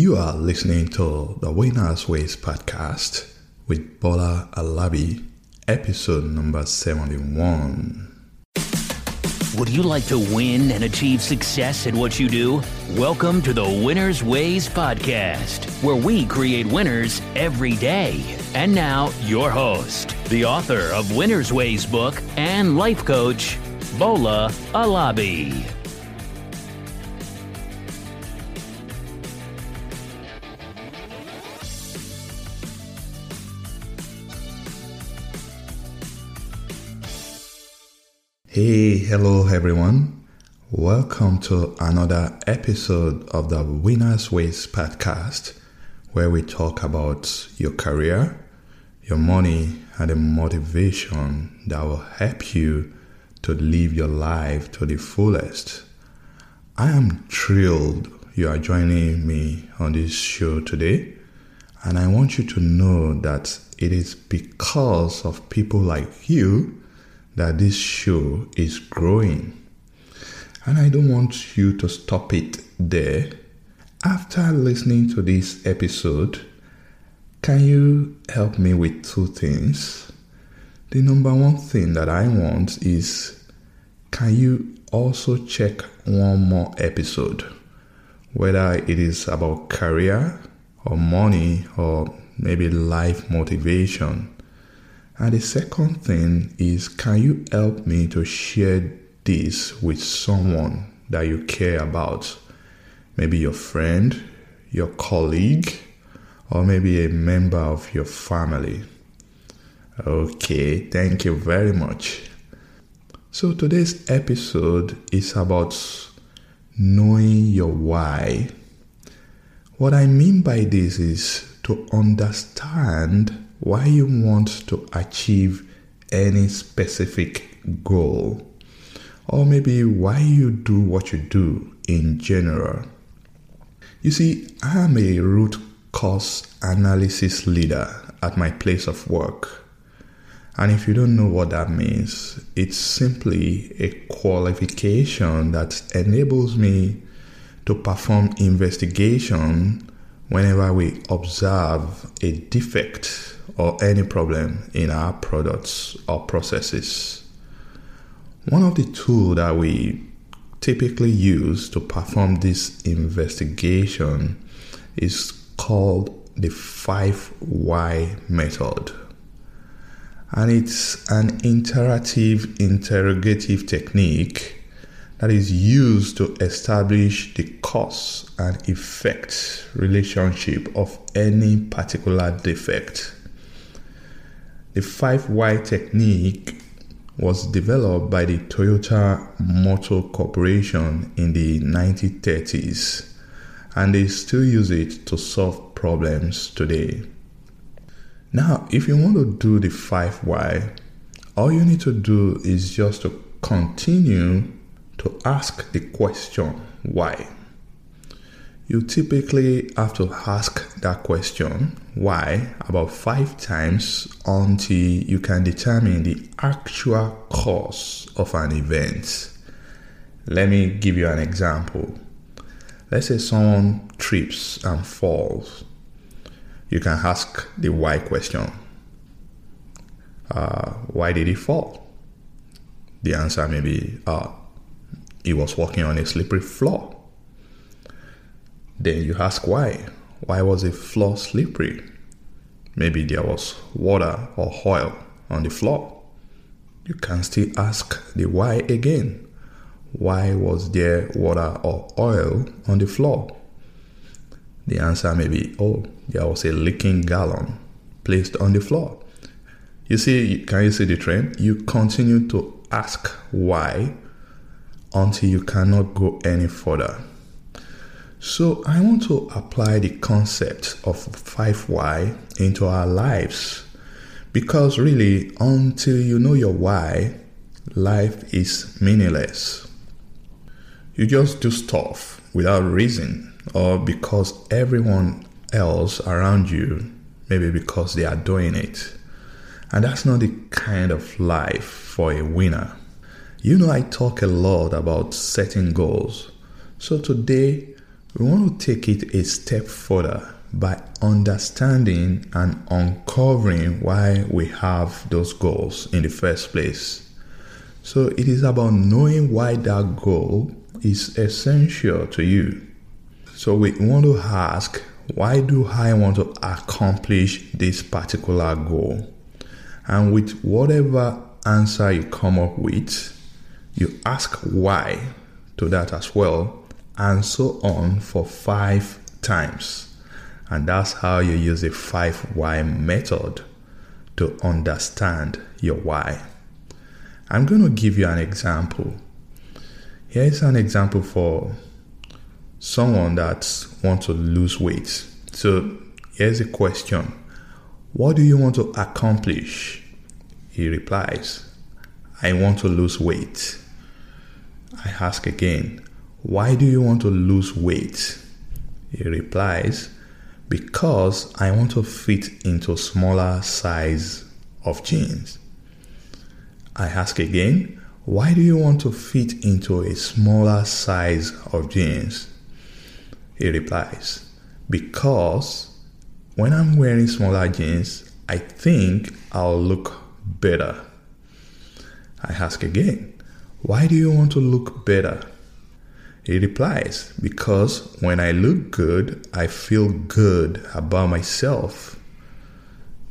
You are listening to the Winner's Ways podcast with Bola Alabi, episode number 71. Would you like to win and achieve success in what you do? Welcome to the Winner's Ways podcast, where we create winners every day. And now, your host, the author of Winner's Ways book and life coach, Bola Alabi. Hey, hello everyone. Welcome to another episode of the Winner's Ways podcast, where we talk about your career, your money, and the motivation that will help you to live your life to the fullest. I am thrilled you are joining me on this show today, and I want you to know that it is because of people like you that this show is growing. And I don't want you to stop it there. After listening to this episode, can you help me with two things? The number one thing that I want is, can you also check one more episode? Whether it is about career or money or maybe life motivation. And the second thing is, can you help me to share this with someone that you care about? Maybe your friend, your colleague, or maybe a member of your family. Okay, thank you very much. So today's episode is about knowing your why. What I mean by this is to understand why you want to achieve any specific goal, or maybe why you do what you do in general. You see, I'm a root cause analysis leader at my place of work. And if you don't know what that means, it's simply a qualification that enables me to perform investigation whenever we observe a defect or any problem in our products or processes. One of the tools that we typically use to perform this investigation is called the 5 Why method. And it's an interactive interrogative technique that is used to establish the cause and effect relationship of any particular defect. The 5 Why technique was developed by the Toyota Motor Corporation in the 1930s, and they still use it to solve problems today. Now, if you want to do the 5 Why, all you need to do is just to continue to ask the question why. You typically have to ask that question, why, about 5 times until you can determine the actual cause of an event. Let me give you an example. Let's say someone trips and falls. You can ask the why question. Why did he fall? The answer may be, he was walking on a slippery floor. Then you ask why. Why was the floor slippery? Maybe there was water or oil on the floor. You can still ask the why again. Why was there water or oil on the floor? The answer may be, there was a leaking gallon placed on the floor. You see, can you see the trend? You continue to ask why until you cannot go any further. So I want to apply the concept of 5 why into our lives, because really, until you know your why, life is meaningless. You just do stuff without reason, or because everyone else around you, maybe because they are doing it. And that's not the kind of life for a winner. You know, I talk a lot about setting goals. So today, We want to take it a step further by understanding and uncovering why we have those goals in the first place. So it is about knowing why that goal is essential to you. So we want to ask, why do I want to accomplish this particular goal? And with whatever answer you come up with, you ask why to that as well, and so on for 5 times. And that's how you use the 5 why method to understand your why. I'm going to give you an example. Here's an example for someone that wants to lose weight. So here's a question. What do you want to accomplish? He replies, I want to lose weight. I ask again, why do you want to lose weight? He replies, because I want to fit into smaller size of jeans. I ask again, why do you want to fit into a smaller size of jeans? He replies, because when I'm wearing smaller jeans, I think I'll look better. I ask again, why do you want to look better? He replies, because when I look good, I feel good about myself.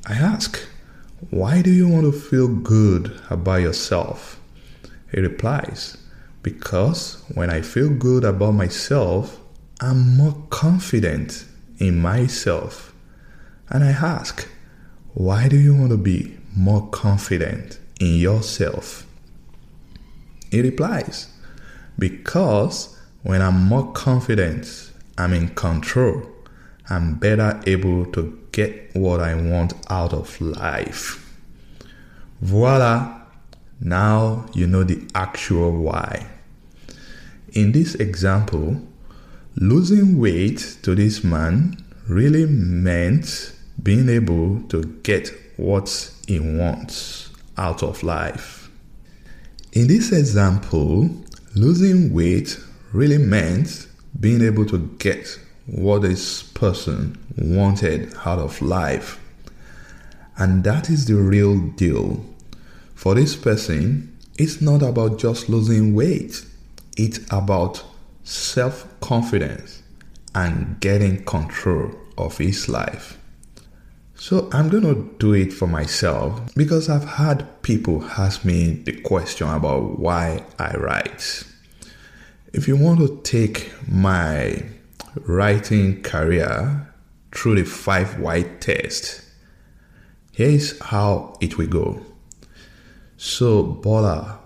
I ask, why do you want to feel good about yourself? He replies, because when I feel good about myself, I'm more confident in myself. And I ask, why do you want to be more confident in yourself? He replies, because when I'm more confident, I'm in control. I'm better able to get what I want out of life. Voila! Now you know the actual why. In this example, losing weight to this man really meant being able to get what he wants out of life. In this example, losing weight really meant being able to get what this person wanted out of life. And that is the real deal. For this person, it's not about just losing weight. It's about self-confidence and getting control of his life. So I'm going to do it for myself because I've had people ask me the question about why I write. If you want to take my writing career through the 5 why test, here's how it will go. So Bola,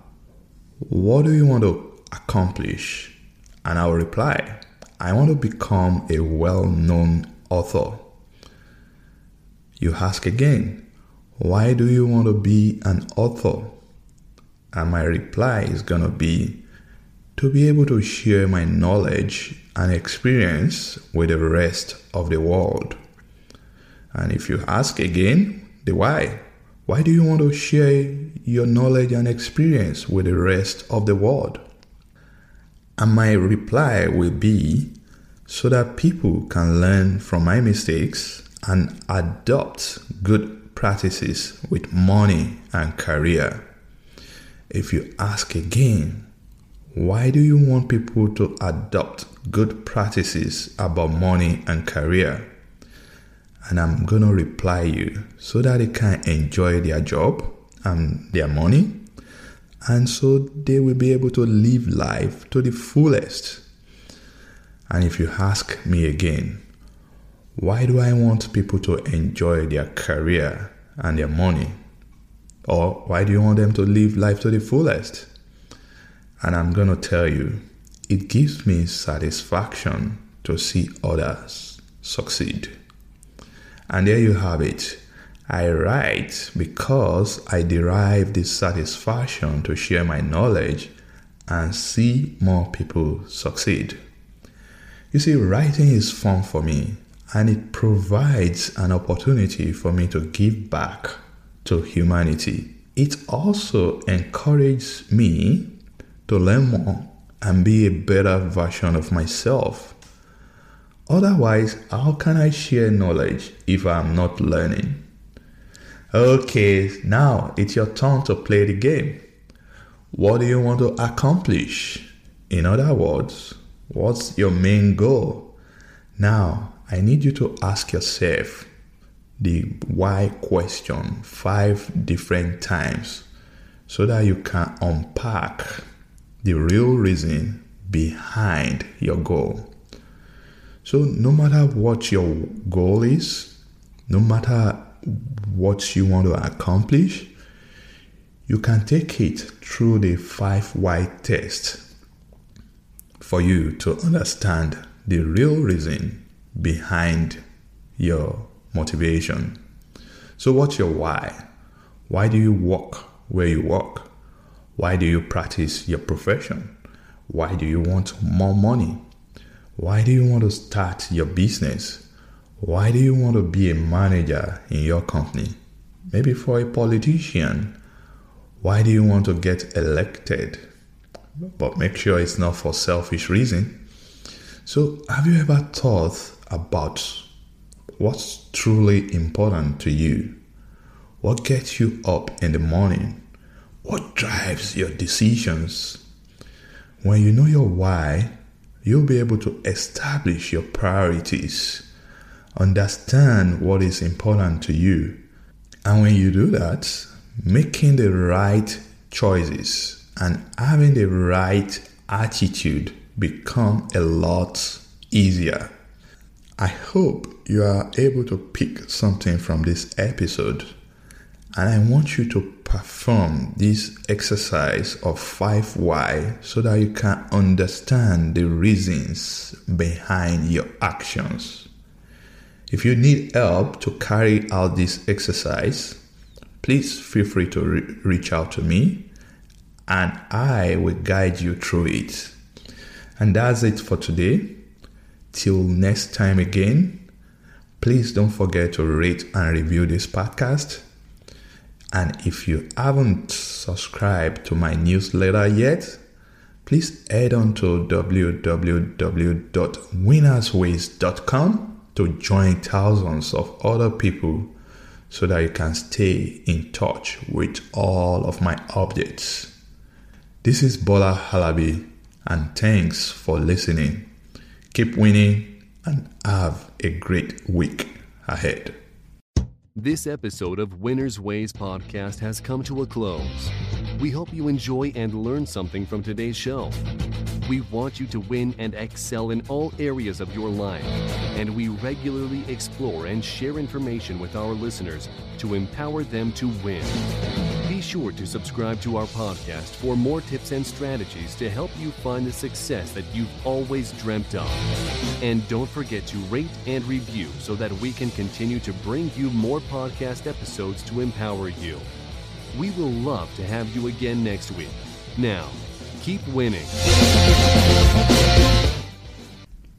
what do you want to accomplish? And I'll reply, I want to become a well-known author. You ask again, why do you want to be an author? And my reply is going to be, to be able to share my knowledge and experience with the rest of the world. And if you ask again, the why do you want to share your knowledge and experience with the rest of the world? And my reply will be, so that people can learn from my mistakes and adopt good practices with money and career. If you ask again, why do you want people to adopt good practices about money and career? And I'm going to reply you so that they can enjoy their job and their money, and so they will be able to live life to the fullest. And if you ask me again, why do I want people to enjoy their career and their money? Or why do you want them to live life to the fullest? And I'm going to tell you, it gives me satisfaction to see others succeed. And there you have it. I write because I derive this satisfaction to share my knowledge and see more people succeed. You see, writing is fun for me. And it provides an opportunity for me to give back to humanity. It also encourages me to learn more and be a better version of myself. Otherwise, how can I share knowledge if I'm not learning? Okay, now it's your turn to play the game. What do you want to accomplish? In other words, what's your main goal? Now, I need you to ask yourself the why question 5 different times so that you can unpack the real reason behind your goal. So no matter what your goal is, no matter what you want to accomplish, you can take it through the 5 Why test for you to understand the real reason behind your motivation. So what's your why? Why do you work where you work? Why do you practice your profession? Why do you want more money? Why do you want to start your business? Why do you want to be a manager in your company? Maybe for a politician. Why do you want to get elected? But make sure it's not for selfish reason. So have you ever thought about what's truly important to you? What gets you up in the morning? What drives your decisions? When you know your why, you'll be able to establish your priorities, understand what is important to you. And when you do that, making the right choices and having the right attitude become a lot easier. I hope you are able to pick something from this episode, and I want you to perform this exercise of 5 Why so that you can understand the reasons behind your actions. If you need help to carry out this exercise, please feel free to reach out to me and I will guide you through it. And that's it for today. Till next time again, please don't forget to rate and review this podcast. And if you haven't subscribed to my newsletter yet, please head on to www.winnersways.com to join thousands of other people so that you can stay in touch with all of my updates. This is Bola Alabi, and thanks for listening. Keep winning and have a great week ahead. This episode of Winner's Ways podcast has come to a close. We hope you enjoy and learn something from today's show. We want you to win and excel in all areas of your life, and we regularly explore and share information with our listeners to empower them to win. Be sure to subscribe to our podcast for more tips and strategies to help you find the success that you've always dreamt of. And don't forget to rate and review so that we can continue to bring you more podcast episodes to empower you. We will love to have you again next week. Now, keep winning.